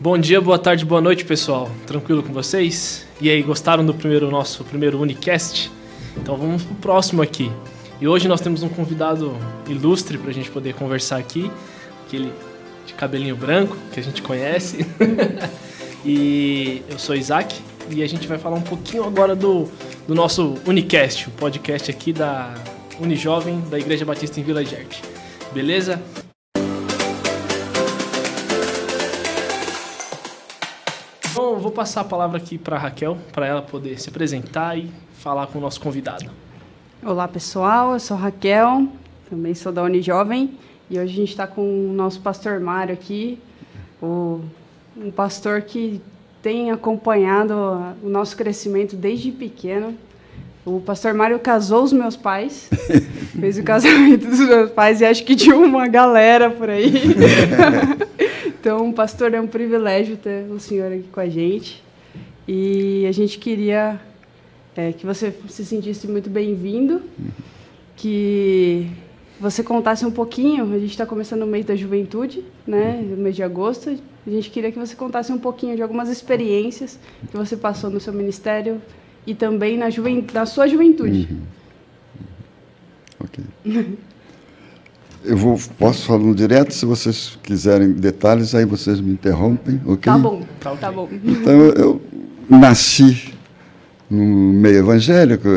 Bom dia, boa tarde, boa noite, pessoal. Tranquilo com vocês? E aí, gostaram do nosso primeiro Unicast? Então vamos pro próximo aqui. E hoje nós temos um convidado ilustre para a gente poder conversar aqui, aquele de cabelinho branco que a gente conhece. E eu sou Isaac e a gente vai falar um pouquinho agora do nosso Unicast, o podcast aqui da Unijovem da Igreja Batista em Vila Guerte. Beleza? Bom, eu vou passar a palavra aqui para a Raquel, para ela poder se apresentar e falar com o nosso convidado. Olá, pessoal, eu sou a Raquel, também sou da Unijovem, e hoje a gente está com o nosso pastor Mário aqui, um pastor que tem acompanhado o nosso crescimento desde pequeno. O pastor Mário casou os meus pais, fez o casamento dos meus pais e acho que tinha uma galera por aí. Então, pastor, é um privilégio ter o senhor aqui com a gente. E a gente queria que você se sentisse muito bem-vindo, que você contasse um pouquinho. A gente está começando o mês da juventude, né? O mês de agosto. A gente queria que você contasse um pouquinho de algumas experiências que você passou no seu ministério e também na sua juventude. Ok. Eu posso falar direto, se vocês quiserem detalhes, aí vocês me interrompem, ok? Tá bom, tá bom. Então, eu nasci no meio evangélico,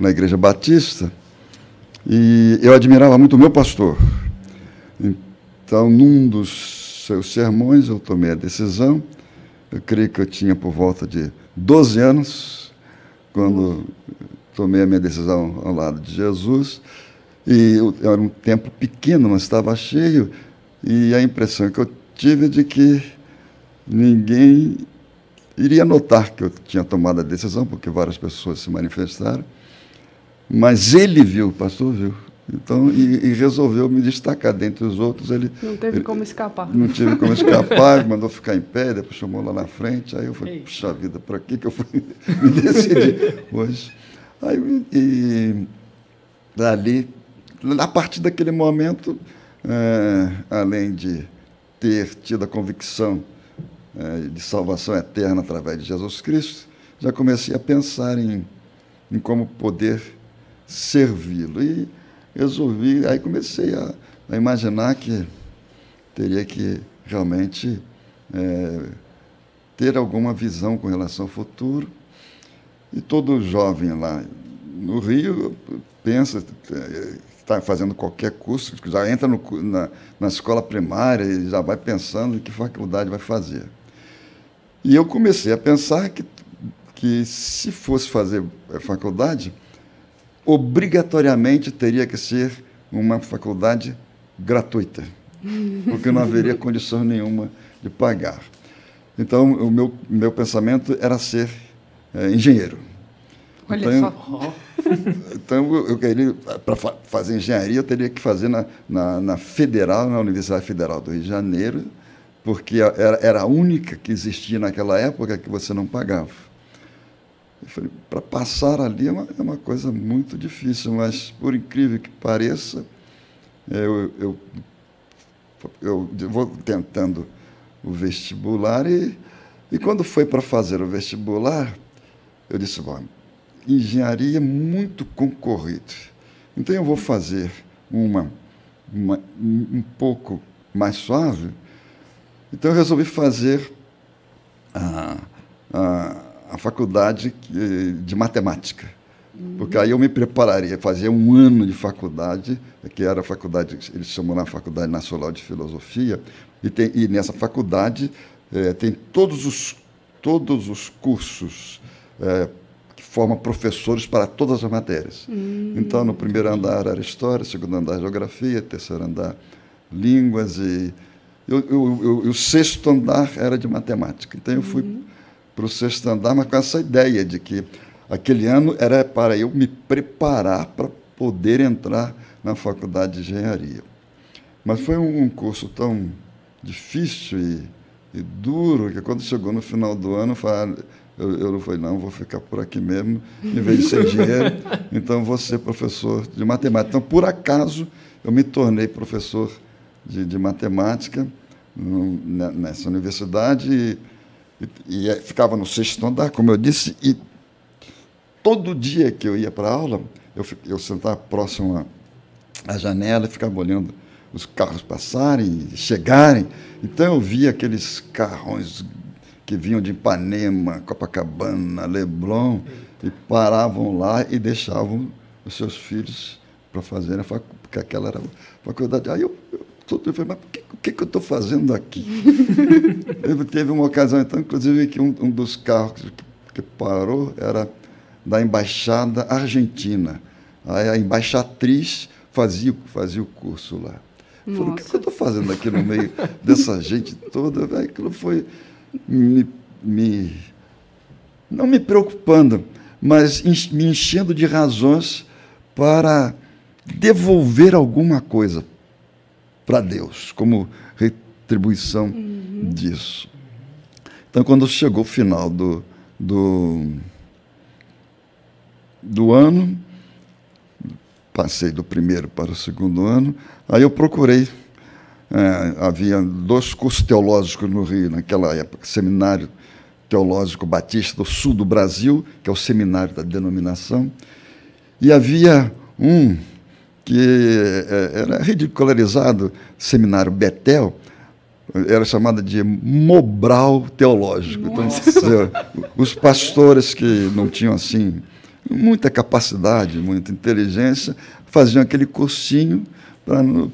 na Igreja Batista, e eu admirava muito o meu pastor. Então, num dos seus sermões, eu tomei a decisão, eu creio que eu tinha por volta de 12 anos, quando tomei a minha decisão ao lado de Jesus. E era um templo pequeno, mas estava cheio, e a impressão que eu tive é de que ninguém iria notar que eu tinha tomado a decisão, porque várias pessoas se manifestaram, mas ele viu, o pastor viu, então, e resolveu me destacar dentre os outros. Não teve como escapar, mandou ficar em pé, depois chamou lá na frente, aí eu falei, puxa vida, para que eu fui me decidir hoje? Aí, e dali, a partir daquele momento, além de ter tido a convicção de salvação eterna através de Jesus Cristo, já comecei a pensar em como poder servi-lo. E resolvi, aí comecei a imaginar que teria que realmente ter alguma visão com relação ao futuro. E todo jovem lá no Rio pensa, está fazendo qualquer curso, já entra na escola primária e já vai pensando em que faculdade vai fazer. E eu comecei a pensar que se fosse fazer faculdade, obrigatoriamente teria que ser uma faculdade gratuita, porque não haveria condição nenhuma de pagar. Então, o meu pensamento era ser engenheiro. Olha então, só. Então, eu queria, para fazer engenharia, eu teria que fazer na Federal, na Universidade Federal do Rio de Janeiro, porque era a única que existia naquela época que você não pagava. Eu falei, para passar ali é uma coisa muito difícil, mas, por incrível que pareça, eu vou tentando o vestibular e quando foi para fazer o vestibular, eu disse, vamos. Engenharia é muito concorrido. Então, eu vou fazer uma um pouco mais suave. Então, eu resolvi fazer a faculdade de matemática, porque aí eu me prepararia, fazia um ano de faculdade, que era a faculdade, eles chamam lá a Faculdade Nacional de Filosofia, e nessa faculdade tem todos os cursos que forma professores para todas as matérias. Então, no primeiro andar era História, segundo andar Geografia, terceiro andar Línguas, e o sexto andar era de Matemática. Então, eu fui para o sexto andar, mas com essa ideia de que aquele ano era para eu me preparar para poder entrar na Faculdade de Engenharia. Mas foi um curso tão difícil e duro, que quando chegou no final do ano, eu não falei, não, vou ficar por aqui mesmo, em vez de ser engenheiro, então vou ser professor de matemática. Então, por acaso, eu me tornei professor de matemática nessa universidade e ficava no sexto andar, como eu disse, e todo dia que eu ia para a aula, eu sentava próximo à janela e ficava olhando os carros passarem, chegarem. Então eu via aqueles carrões que vinham de Ipanema, Copacabana, Leblon, e paravam lá e deixavam os seus filhos para fazerem a faculdade, porque aquela era a faculdade. Aí eu falei, mas o que eu estou fazendo aqui? Teve uma ocasião, então, inclusive, que um dos carros que parou era da Embaixada Argentina. Aí a embaixatriz fazia o curso lá. Eu falei, o que eu estou fazendo aqui no meio dessa gente toda? Aquilo foi não me preocupando, mas me enchendo de razões para devolver alguma coisa para Deus, como retribuição disso. Então, quando chegou o final do ano, passei do primeiro para o segundo ano, aí eu procurei. Havia dois cursos teológicos no Rio, naquela época, Seminário Teológico Batista do Sul do Brasil, que é o seminário da denominação, e havia um que era ridicularizado, Seminário Betel, era chamado de Mobral Teológico. Então, os pastores que não tinham assim muita capacidade, muita inteligência, faziam aquele cursinho,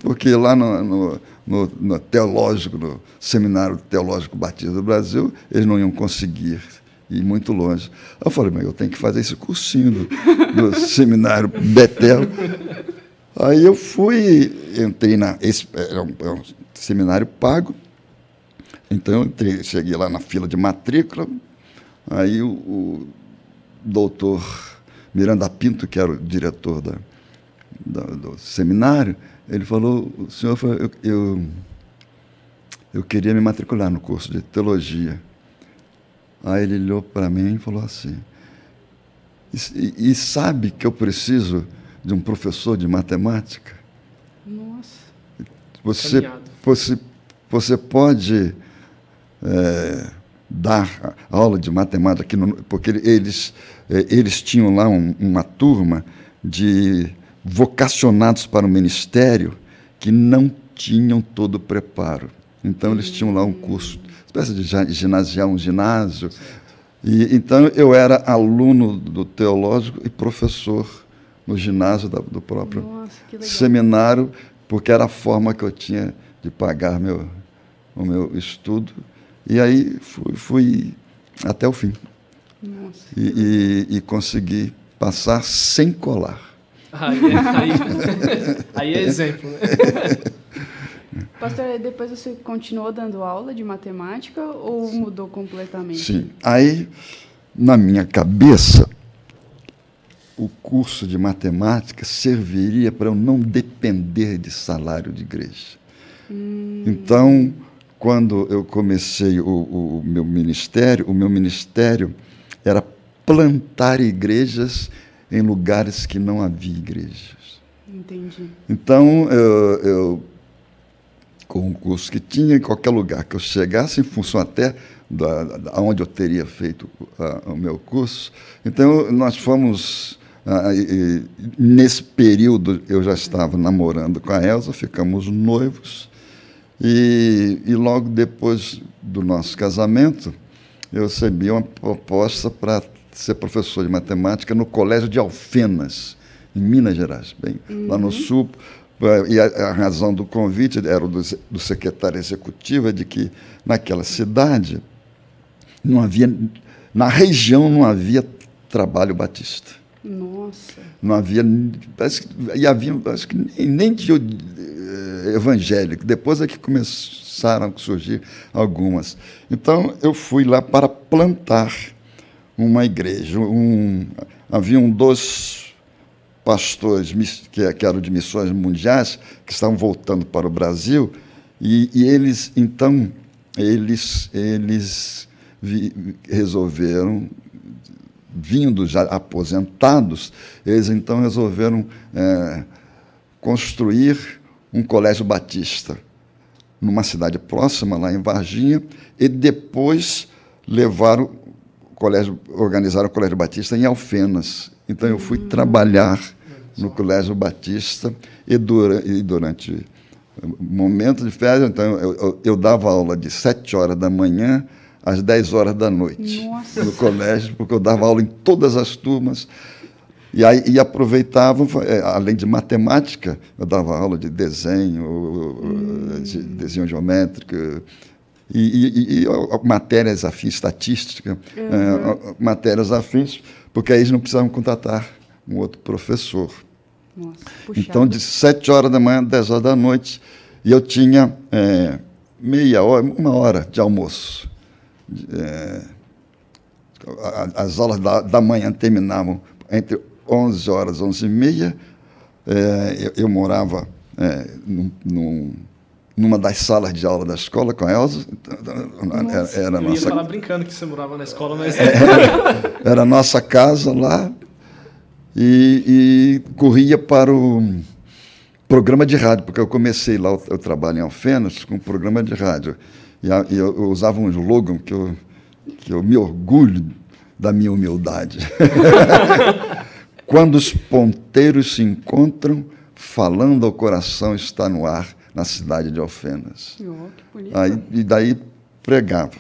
porque lá no teológico, no Seminário Teológico Batista do Brasil, eles não iam conseguir ir muito longe. Eu falei, mas eu tenho que fazer esse cursinho do Seminário Betel. Aí eu entrei era um seminário pago, então eu cheguei lá na fila de matrícula, aí o doutor Miranda Pinto, que era o diretor do seminário, ele falou, o senhor falou, eu queria me matricular no curso de teologia. Aí ele olhou para mim e falou assim, e sabe que eu preciso de um professor de matemática? Nossa! Você pode dar aula de matemática aqui, porque eles tinham lá uma turma de vocacionados para o ministério que não tinham todo o preparo. Então, eles tinham lá um curso, espécie de ginasial, um ginásio. E, então, eu era aluno do teológico e professor no ginásio do próprio seminário, porque era a forma que eu tinha de pagar o meu estudo. E aí fui até o fim. Nossa. E consegui passar sem colar. Aí é exemplo, né? Pastor, aí depois você continuou dando aula de matemática ou mudou completamente? Sim. Aí, na minha cabeça, o curso de matemática serviria para eu não depender de salário de igreja. Então, quando eu comecei o meu ministério, era plantar igrejas em lugares que não havia igrejas. Entendi. Então, eu com o curso que tinha, em qualquer lugar que eu chegasse, em função até da onde eu teria feito o meu curso, então nós fomos, nesse período eu já estava namorando com a Elza, ficamos noivos, e logo depois do nosso casamento, eu recebi uma proposta para ser professor de matemática no Colégio de Alfenas, em Minas Gerais, bem lá no sul. E a razão do convite era do secretário executivo, de que naquela cidade não havia, na região não havia trabalho batista. Nossa. Não havia, acho que nem de evangélico. Depois é que começaram a surgir algumas. Então eu fui lá para plantar uma igreja. Haviam dois pastores que eram de missões mundiais, que estavam voltando para o Brasil, e eles, então, resolveram, vindo já aposentados, eles, então, resolveram construir um colégio batista numa cidade próxima, lá em Varginha, e depois levaram o colégio, organizaram o Colégio Batista em Alfenas. Então eu fui trabalhar no Colégio Batista e durante momentos de férias, então eu dava aula de 7h da manhã às 10h da noite. Nossa. No colégio, porque eu dava aula em todas as turmas. E aí e aproveitavam, além de matemática, eu dava aula de desenho, de desenho geométrico, e matérias afins, estatística, matérias afins, porque aí eles não precisavam contratar um outro professor. Nossa, então, de 7h da manhã, 10h da noite, e eu tinha meia hora, 1 hora de almoço. As aulas da manhã terminavam entre 11h, 11h30. Eu morava numa das salas de aula da escola com a Elza. Nossa, era eu ia nossa... falar brincando que você morava na escola, mas... Era a nossa casa lá. E corria para o programa de rádio, porque eu comecei lá o trabalho em Alfenas com o programa de rádio. E eu usava um slogan que eu me orgulho da minha humildade. Quando os ponteiros se encontram, falando ao coração está no ar, na cidade de Alfenas. Oh, que bonito. Aí, e daí pregava.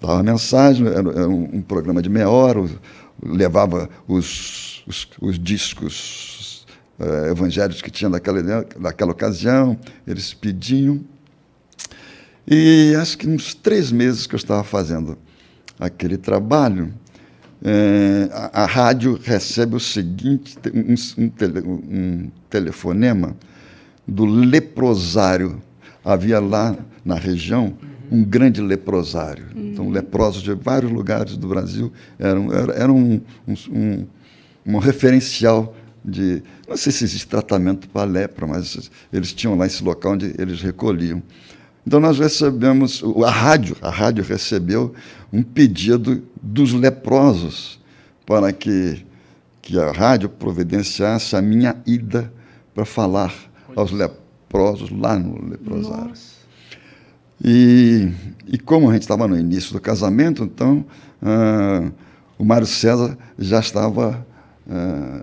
Dava mensagem, era um programa de 30 minutos, levava os discos evangélicos que tinha daquela ocasião, eles pediam. E acho que uns 3 meses que eu estava fazendo aquele trabalho, a rádio recebe o seguinte, um telefonema do leprosário. Havia lá na região um grande leprosário. Então, leprosos de vários lugares do Brasil eram um referencial de... Não sei se existe tratamento para lepra, mas eles tinham lá esse local onde eles recolhiam. Então, nós recebemos... A rádio recebeu um pedido dos leprosos para que a rádio providenciasse a minha ida para falar aos leprosos lá no leprosário. Nossa. E como a gente estava no início do casamento, então o Mário César já estava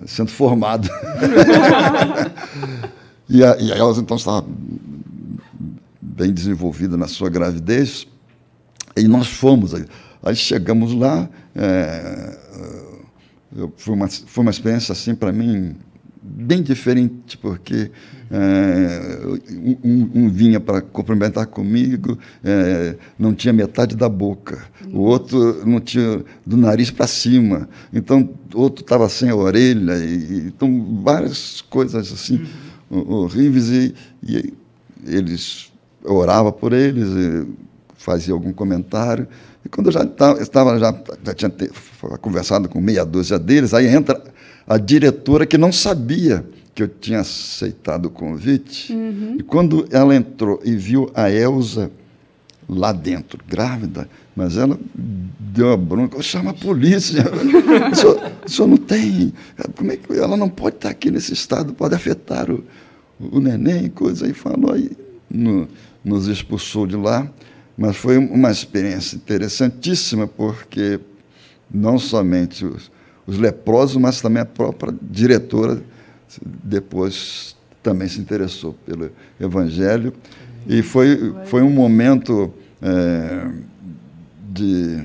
sendo formado. E a Elza, então, estava bem desenvolvida na sua gravidez, e nós fomos. Aí chegamos lá, foi uma experiência, assim, para mim, bem diferente, porque um vinha para cumprimentar comigo, não tinha metade da boca, o outro não tinha do nariz para cima, então o outro estava sem a orelha, então várias coisas assim horríveis, e eles... Eu orava por eles, fazia algum comentário. E quando eu já tinha conversado com 6 dúzia deles, aí entra a diretora, que não sabia que eu tinha aceitado o convite. E quando ela entrou e viu a Elza lá dentro, grávida, mas ela deu a bronca: chama a polícia, o senhor não tem... Como é que ela não pode estar aqui nesse estado? Pode afetar o neném, coisa. E falou aí... Nos expulsou de lá, mas foi uma experiência interessantíssima, porque não somente os leprosos, mas também a própria diretora depois também se interessou pelo Evangelho. E foi um momento de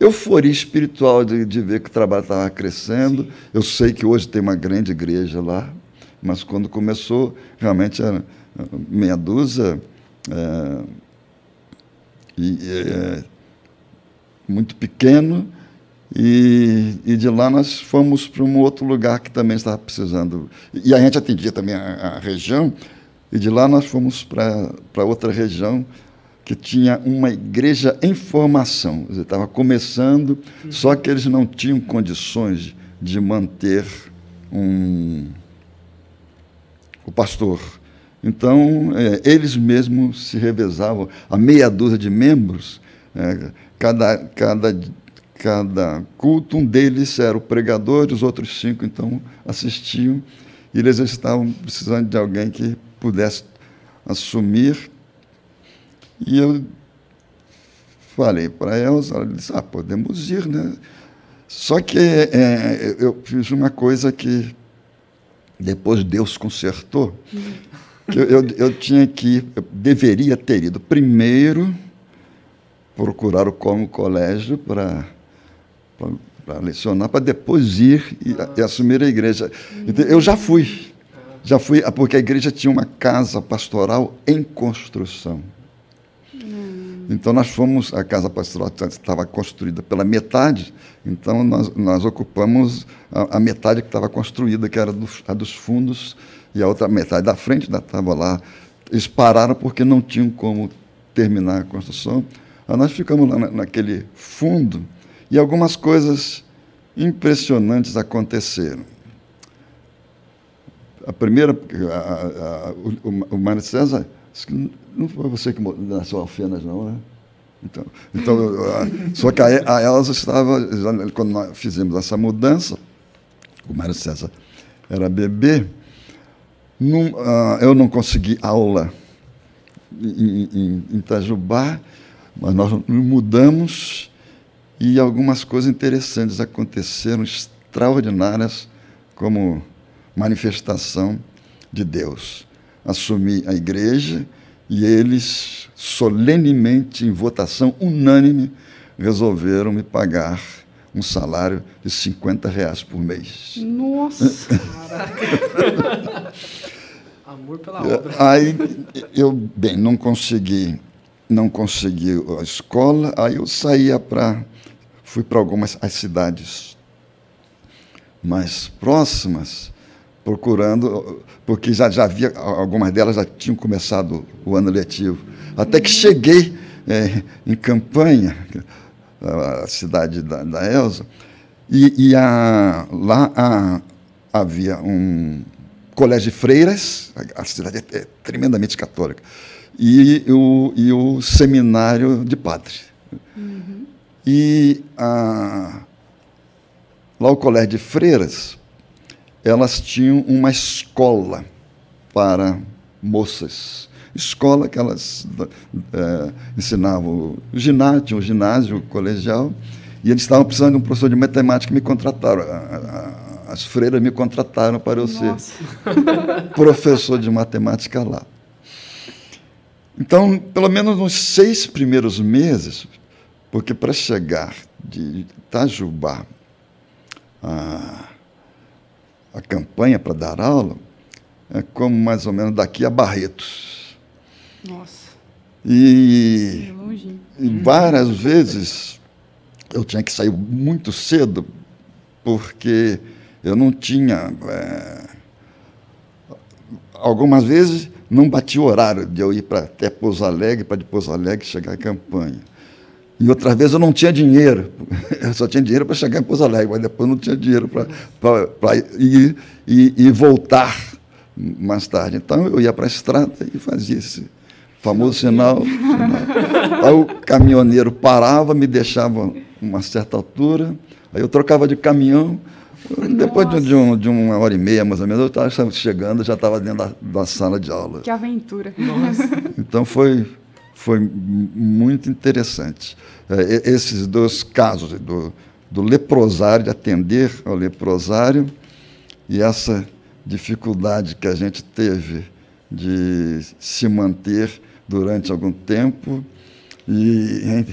euforia espiritual, de ver que o trabalho estava crescendo. Sim. Eu sei que hoje tem uma grande igreja lá, mas quando começou, realmente era meia dúzia, muito pequeno, e de lá nós fomos para um outro lugar que também estava precisando. E a gente atendia também a região, e de lá nós fomos para outra região que tinha uma igreja em formação. Quer dizer, estava começando, só que eles não tinham condições de manter o pastor. Então, eles mesmos se revezavam. A 6 dúzia de membros, cada culto, um deles era o pregador, e os outros 5, então, assistiam. E eles estavam precisando de alguém que pudesse assumir. E eu falei para elas, ela disse, ah, podemos ir, né? Só que eu fiz uma coisa que depois Deus consertou, que eu deveria ter ido primeiro procurar como colégio para lecionar, para depois ir e assumir a igreja. Então, eu já fui. Já fui, porque a igreja tinha uma casa pastoral em construção. Então, nós fomos, a casa pastoral estava construída pela metade, então nós ocupamos a metade que estava construída, que era a dos fundos, e a outra metade da frente estava lá. Eles pararam porque não tinham como terminar a construção. Aí nós ficamos lá naquele fundo, e algumas coisas impressionantes aconteceram. A primeira, o Mário César, não foi você que nasceu Alfenas, não, né? Então só que a Elza estava, quando nós fizemos essa mudança, o Mário César era bebê, eu não consegui aula em Itajubá, mas nós mudamos e algumas coisas interessantes aconteceram, extraordinárias, como manifestação de Deus. Assumi a igreja e eles, solenemente, em votação unânime, resolveram me pagar um salário de R$50 por mês. Nossa! Caraca. Amor pela obra. Aí eu, bem, não consegui a escola, aí eu fui para algumas as cidades mais próximas, procurando, porque já havia, algumas delas já tinham começado o ano letivo. Até que cheguei em Campanha, a cidade da Elza, havia um colégio de freiras, a cidade é tremendamente católica, e o seminário de padres. Uhum. E lá o colégio de freiras, elas tinham uma escola para moças. Escola que elas ensinavam o ginásio colegial, e eles estavam precisando de um professor de matemática e me contrataram. As freiras me contrataram para eu ser professor de matemática lá. Então, pelo menos nos 6 primeiros meses, porque para chegar de Itajubá a campanha para dar aula é como mais ou menos daqui a Barretos. Nossa. E longe. E várias vezes eu tinha que sair muito cedo porque eu não tinha. Algumas vezes não batia o horário de eu ir até Pouso Alegre, para de Pouso Alegre chegar à campanha. E outras vezes eu não tinha dinheiro, eu só tinha dinheiro para chegar em Pouso Alegre, mas depois não tinha dinheiro para ir e voltar mais tarde. Então eu ia para a estrada e fazia esse famoso sinal. Aí o caminhoneiro parava, me deixava uma certa altura, aí eu trocava de caminhão. Depois de uma hora e meia, mais ou menos, eu estava chegando, já estava dentro da sala de aula. Que aventura! Nossa. Então foi muito interessante. Esses dois casos, do leprosário, de atender ao leprosário, e essa dificuldade que a gente teve de se manter durante algum tempo. E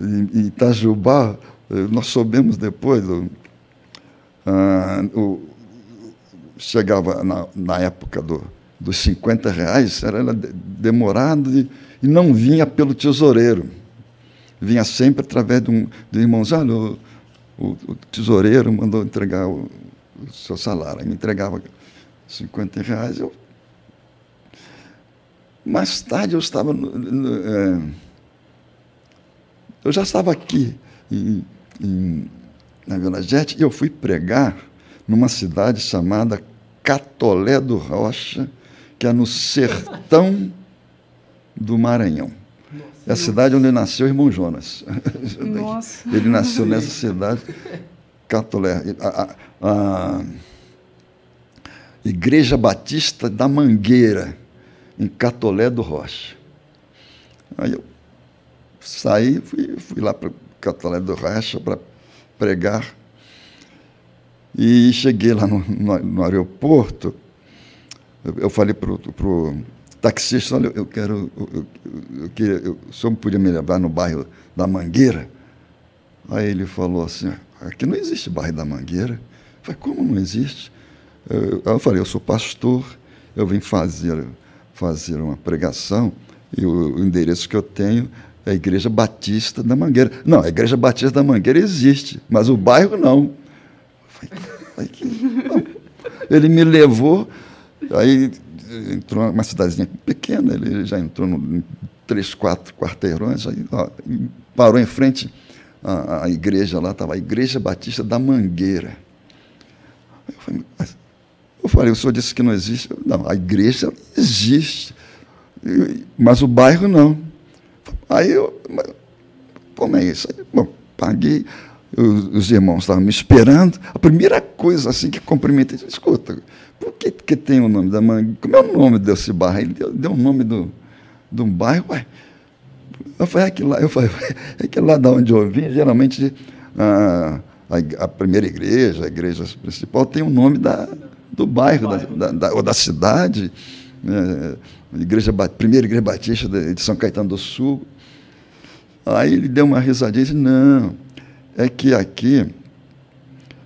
em Itajubá, nós soubemos depois, chegava na época dos R$50, era demorado e não vinha pelo tesoureiro. Vinha sempre através de irmãos. Olha, o tesoureiro mandou entregar o seu salário. Ele me entregava R$50. Mais tarde eu estava... eu já estava aqui na Vila Guerte, e eu fui pregar numa cidade chamada Católé do Rocha, que é no sertão do Maranhão. Nossa, é a cidade onde nasceu o irmão Jonas. Nossa. Ele nasceu nessa cidade, Catolé. A Igreja Batista da Mangueira, em Católé do Rocha. Aí eu saí, fui lá para Católé do Rocha para pregar. E cheguei lá no aeroporto, eu falei para o taxista, olha, o senhor podia me levar no bairro da Mangueira? Aí ele falou assim, aqui não existe bairro da Mangueira. Eu falei, como não existe? Eu falei, eu sou pastor, eu vim fazer uma pregação e o endereço que eu tenho é a Igreja Batista da Mangueira. Não, a Igreja Batista da Mangueira existe, mas o bairro não. Ele me levou, aí entrou uma cidadezinha pequena, ele já entrou em 3, 4 quarteirões, aí, ó, parou em frente à igreja lá, estava a Igreja Batista da Mangueira. Eu falei, o senhor disse que não existe? Não, a igreja existe, mas o bairro não. Aí eu, mas como é isso? Aí, bom, paguei. Os irmãos estavam me esperando. A primeira coisa assim que cumprimentei, escuta, por que tem o nome da Mangueira? Como é o nome desse bairro? Ele deu o nome de um bairro. Ué. Eu falei, é que lá de onde eu vim, geralmente a primeira igreja, a igreja principal, tem o nome do bairro, ou da cidade, primeira Igreja Batista de São Caetano do Sul. Aí ele deu uma risadinha e disse, não. É que aqui,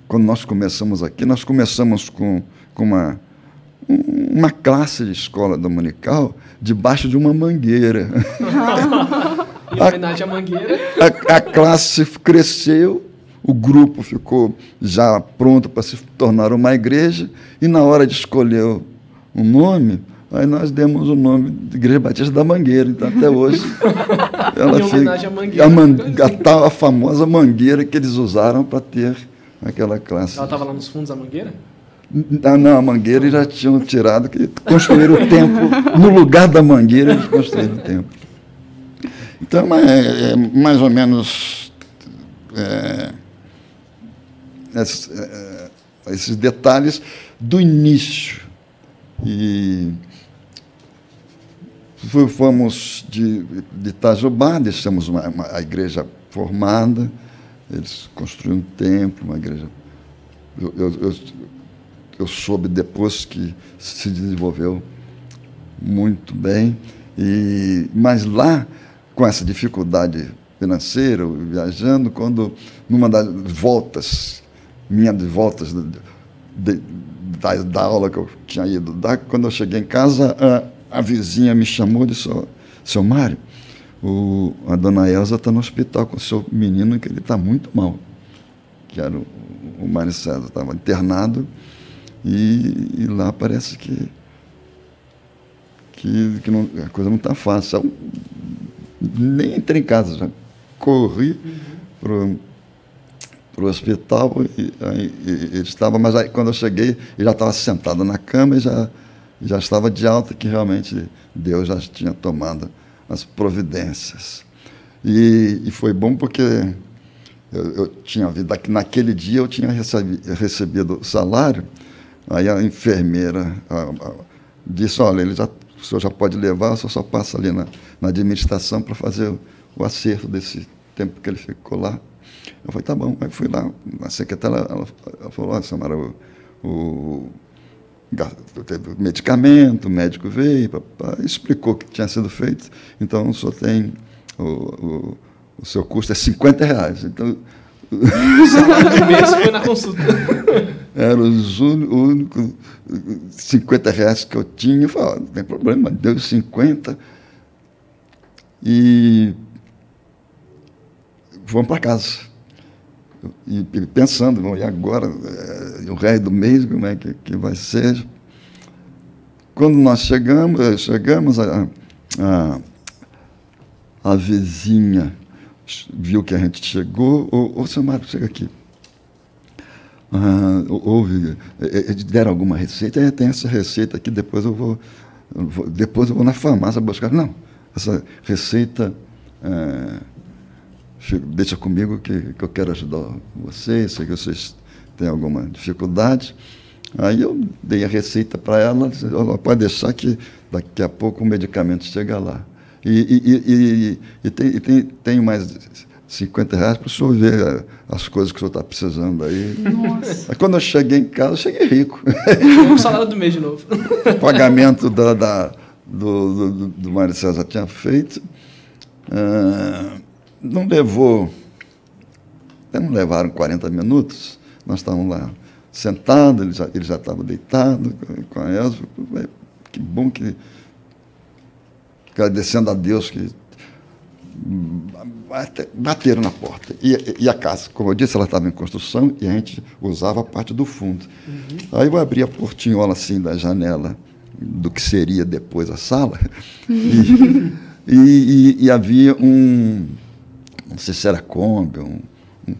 quando nós começamos aqui, nós começamos com uma classe de escola dominical debaixo de uma mangueira. Em homenagem à mangueira? A classe cresceu, o grupo ficou já pronto para se tornar uma igreja, e na hora de escolher um nome, aí nós demos o nome de Igreja Batista da Mangueira, então até hoje ela em homenagem à Mangueira. A famosa mangueira que eles usaram para ter aquela classe. Ela estava lá nos fundos da mangueira? Ah, não, a mangueira eles já tinham tirado, que construíram o templo, no lugar da mangueira eles construíram o templo. Então é mais ou menos esses detalhes do início. E fomos de Itajubá, deixamos a igreja formada, eles construíram um templo, uma igreja. Eu soube depois que se desenvolveu muito bem, mas lá, com essa dificuldade financeira, viajando, quando numa das voltas, da aula que eu tinha ido dar, quando eu cheguei em casa, a vizinha me chamou e disse, seu Mário, a dona Elza está no hospital com o seu menino, que ele está muito mal. Que era o Mário César, estava internado, e lá parece que não, a coisa não está fácil. Eu nem entrei em casa, já corri para o hospital, e ele estava, mas aí, quando eu cheguei, ele já estava sentado na cama e já estava de alta, que realmente Deus já tinha tomado as providências. E foi bom porque eu tinha vindo, naquele dia eu tinha recebido o salário, aí a enfermeira disse, olha, o senhor já pode levar, o senhor só passa ali na administração para fazer o acerto desse tempo que ele ficou lá. Eu falei, tá bom. Aí fui lá, a secretária, ela falou, olha, Samara, teve medicamento, o médico veio, explicou o que tinha sido feito, então só tem, o seu custo é R$50. Então, o salário do mês foi na consulta. Era o único R$50 que eu tinha. Eu falei, não tem problema, deu 50. E vamos para casa. E pensando, e agora, o resto do mês, como é que vai ser? Quando nós chegamos a vizinha viu que a gente chegou, ô seu Mário, chega aqui. Deram alguma receita? Tem essa receita aqui, depois eu vou na farmácia buscar. Não, essa receita. Deixa comigo que eu quero ajudar vocês, sei que vocês têm alguma dificuldade. Aí eu dei a receita para ela, disse, pode deixar que Daqui a pouco o medicamento chega lá. E tem mais R$50 para o senhor ver as coisas que o senhor está precisando aí. Nossa. Aí quando eu cheguei em casa, eu cheguei rico. O salário do mês de novo. O pagamento do Mário César tinha feito. Não levou... Até não levaram 40 minutos. Nós estávamos lá sentados, ele já estava deitado com a Elza. Que bom que... Agradecendo a Deus que... Bateram na porta. E a casa, como eu disse, ela estava em construção e a gente usava a parte do fundo. Uhum. Aí eu abri a portinhola assim da janela do que seria depois a sala e havia um... Não sei se era Kombi, um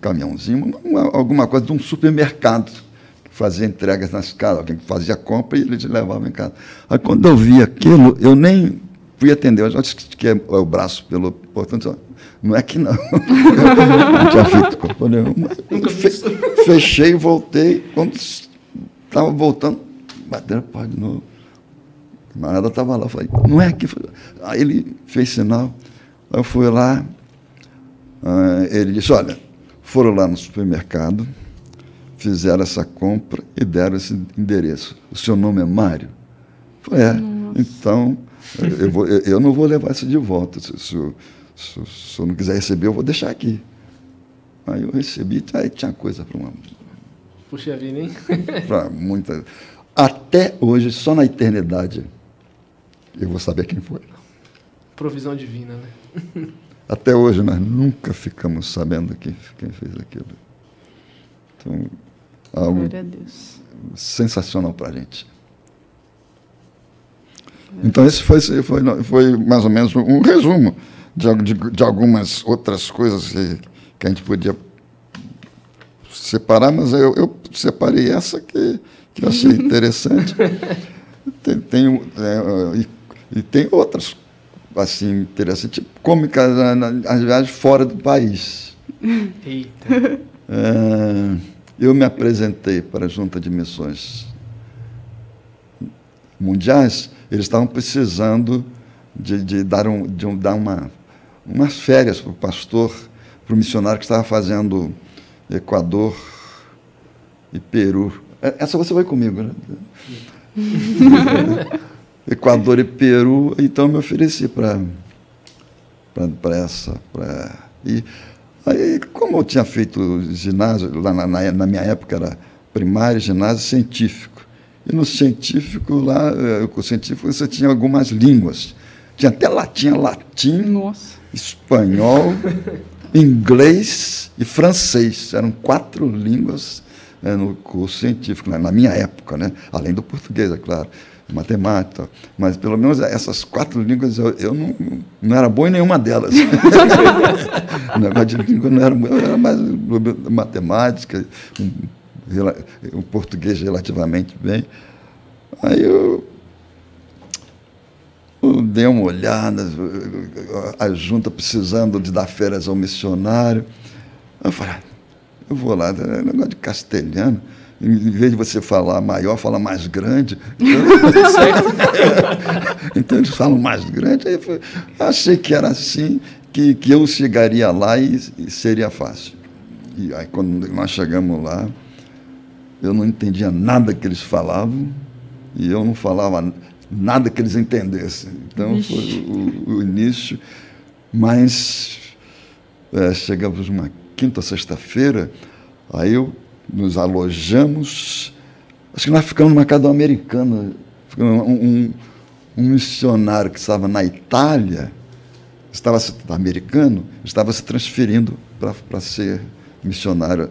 caminhãozinho, alguma coisa de um supermercado que fazia entregas nas casas, alguém que fazia compra e eles levavam em casa. Aí, quando eu vi aquilo, eu nem fui atender, eu já disse que é o braço pelo portão, não é que não. Eu não tinha feito compra nenhuma. Fechei, voltei, quando estava voltando, bateram a porta de novo. Nada estava lá, eu falei, não é que... Aí ele fez sinal, eu fui lá, ele disse, olha, foram lá no supermercado, fizeram essa compra e deram esse endereço. O seu nome é Mário? Eu falei, é. Nossa. Então, eu não vou levar isso de volta. Se o senhor não quiser receber, eu vou deixar aqui. Aí eu recebi, aí tinha coisa para uma... Puxa vida, hein? Para muita... Até hoje, só na eternidade, eu vou saber quem foi. Provisão divina, né? Até hoje, nós nunca ficamos sabendo quem fez aquilo. Então, algo sensacional para a gente. Então, esse foi mais ou menos um resumo de algumas outras coisas que a gente podia separar, mas eu separei essa que eu achei interessante. Tem outras coisas assim, interessante, tipo, cômica nas viagens fora do país. Eita! Eu me apresentei para a Junta de Missões Mundiais, eles estavam precisando de dar umas férias para o pastor, para o missionário que estava fazendo Equador e Peru. Essa você vai comigo, né? Equador e Peru, então eu me ofereci para essa. Aí, como eu tinha feito ginásio, lá na minha época era primário, ginásio científico. E no científico, lá, com o científico, você tinha algumas línguas. Tinha até latim, nossa, espanhol, inglês e francês. Eram 4 línguas no curso científico, na minha época, né? Além do português, é claro. Matemática, mas pelo menos essas 4 línguas eu não era bom em nenhuma delas. O negócio de língua não era bom, era mais matemática, um português relativamente bem. Aí eu dei uma olhada, a junta precisando de dar férias ao missionário. Eu falei, eu vou lá, é um negócio de castelhano. Em vez de você falar maior, fala mais grande. Então eles falam mais grande. Aí eu achei que era assim, que eu chegaria lá e seria fácil. E aí, quando nós chegamos lá, eu não entendia nada que eles falavam e eu não falava nada que eles entendessem. Então foi o início. Mas chegamos uma quinta ou sexta-feira, aí eu... Nos alojamos. Acho que nós ficamos numa casa de um americano. Um missionário que estava na Itália, americano, estava se transferindo para ser missionário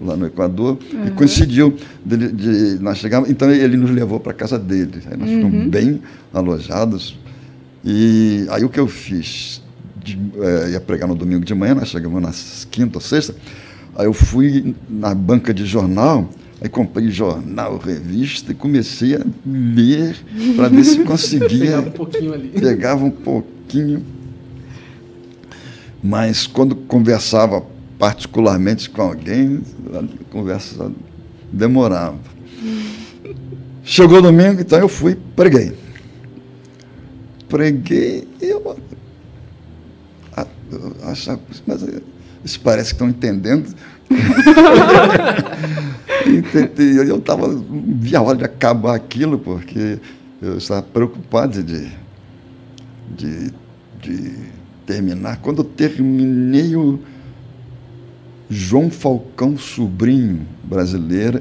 lá no Equador. Uhum. E coincidiu nós chegarmos. Então ele nos levou para a casa dele. Aí nós ficamos bem alojados. E aí o que eu fiz? Ia pregar no domingo de manhã, nós chegamos na quinta ou sexta. Aí eu fui na banca de jornal, aí comprei jornal, revista, e comecei a ler para ver se conseguia. Pegava um pouquinho ali. Pegava um pouquinho. Mas quando conversava particularmente com alguém, a conversa demorava. Chegou domingo, então eu fui, preguei. preguei e eu... achava, mas eles parecem que estão entendendo. Eu tava, não via a hora de acabar aquilo, porque eu estava preocupado de terminar. Quando eu terminei, o João Falcão Sobrinho, brasileiro,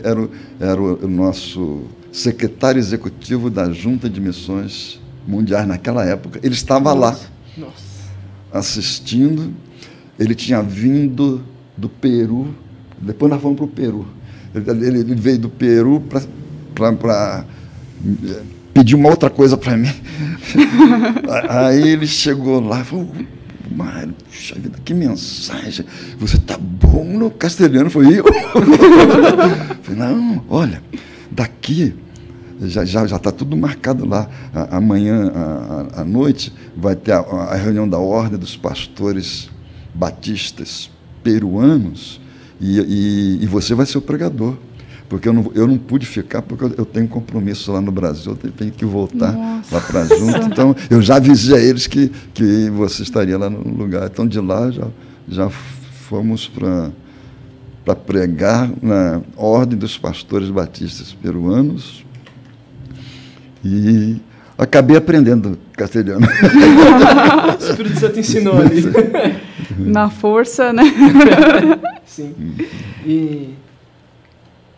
era o nosso secretário executivo da Junta de Missões Mundiais naquela época. Ele estava lá, assistindo. Ele tinha vindo do Peru. Depois nós fomos para o Peru. Ele veio do Peru para pedir uma outra coisa para mim. Aí ele chegou lá e falou: Mário, puxa vida, que mensagem. Você está bom no castelhano? Foi eu. Falei: não, olha, daqui já está tudo marcado lá. Amanhã à noite vai ter a reunião da Ordem dos Pastores Batistas Peruanos. E você vai ser o pregador, porque eu não pude ficar, porque eu tenho compromisso lá no Brasil, eu tenho que voltar lá para junto. Então, eu já avisei a eles que você estaria lá no lugar. Então, de lá, já fomos para pregar na Ordem dos Pastores Batistas Peruanos e acabei aprendendo castelhano. O Espírito Santo ensinou ali. Na força, né? Sim. E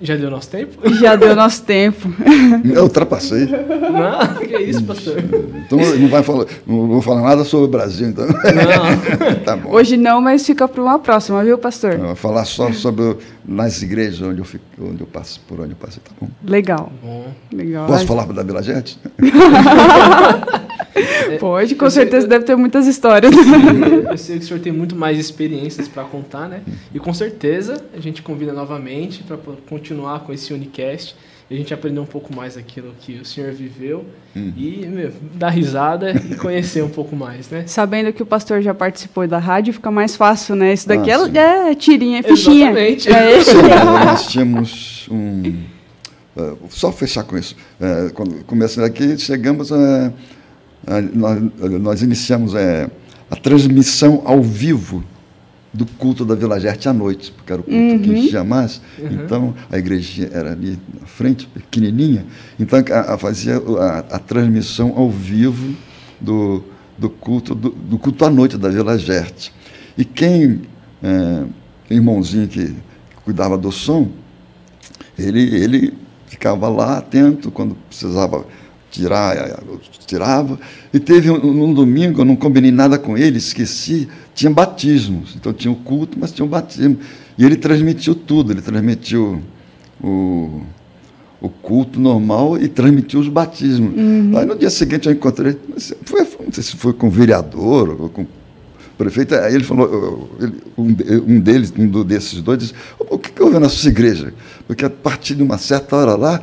já deu nosso tempo? Já deu nosso tempo. Eu ultrapassei. Não, que é isso, pastor? Então não vou falar nada sobre o Brasil, então. Não. Tá bom. Hoje não, mas fica para uma próxima, viu, pastor? Eu vou falar só sobre nas igrejas onde eu passo, por onde eu passei, tá bom? Legal. Legal. Posso falar da Vila Guerte? Pode, com certeza deve ter muitas histórias. Eu sei que o senhor tem muito mais experiências para contar, né? E com certeza a gente convida novamente para continuar com esse Unicast. A gente aprender um pouco mais daquilo que o senhor viveu e dar risada e conhecer um pouco mais, né? Sabendo que o pastor já participou da rádio, fica mais fácil, né? Isso daqui é tirinha, é fichinha. Exatamente. É. Sim, nós tínhamos só fechar com isso. Quando começamos aqui, chegamos a... Nós iniciamos a transmissão ao vivo do culto da Vila Guerte à noite, porque era o culto que enchia mais. Então, a igrejinha era ali na frente, pequenininha. Então, fazia a transmissão ao vivo do culto à noite da Vila Guerte. E quem, irmãozinho que cuidava do som, ele ficava lá atento quando precisava... tirava, e teve um domingo, eu não combinei nada com ele, esqueci, tinha batismos, então tinha o culto, mas tinha o batismo, e ele transmitiu tudo, ele transmitiu o culto normal e transmitiu os batismos. Aí no dia seguinte eu encontrei, não sei se foi com o vereador ou com o prefeito, aí ele falou, um desses dois disse: o que houve na nossa igreja? Porque a partir de uma certa hora lá,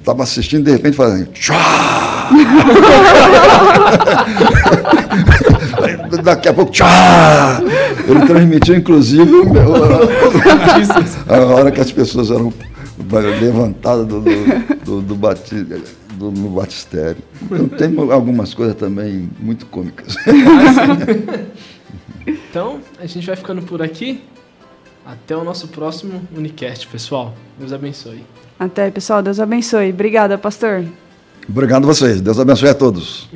estava assistindo, de repente fazendo tchá! Daqui a pouco, tchá! Ele transmitiu, inclusive, a hora que as pessoas eram levantadas do batistério. Então, tem algumas coisas também muito cômicas. Então, a gente vai ficando por aqui. Até o nosso próximo Unicast, pessoal. Deus abençoe. Até, pessoal. Deus abençoe. Obrigada, pastor. Obrigado a vocês. Deus abençoe a todos.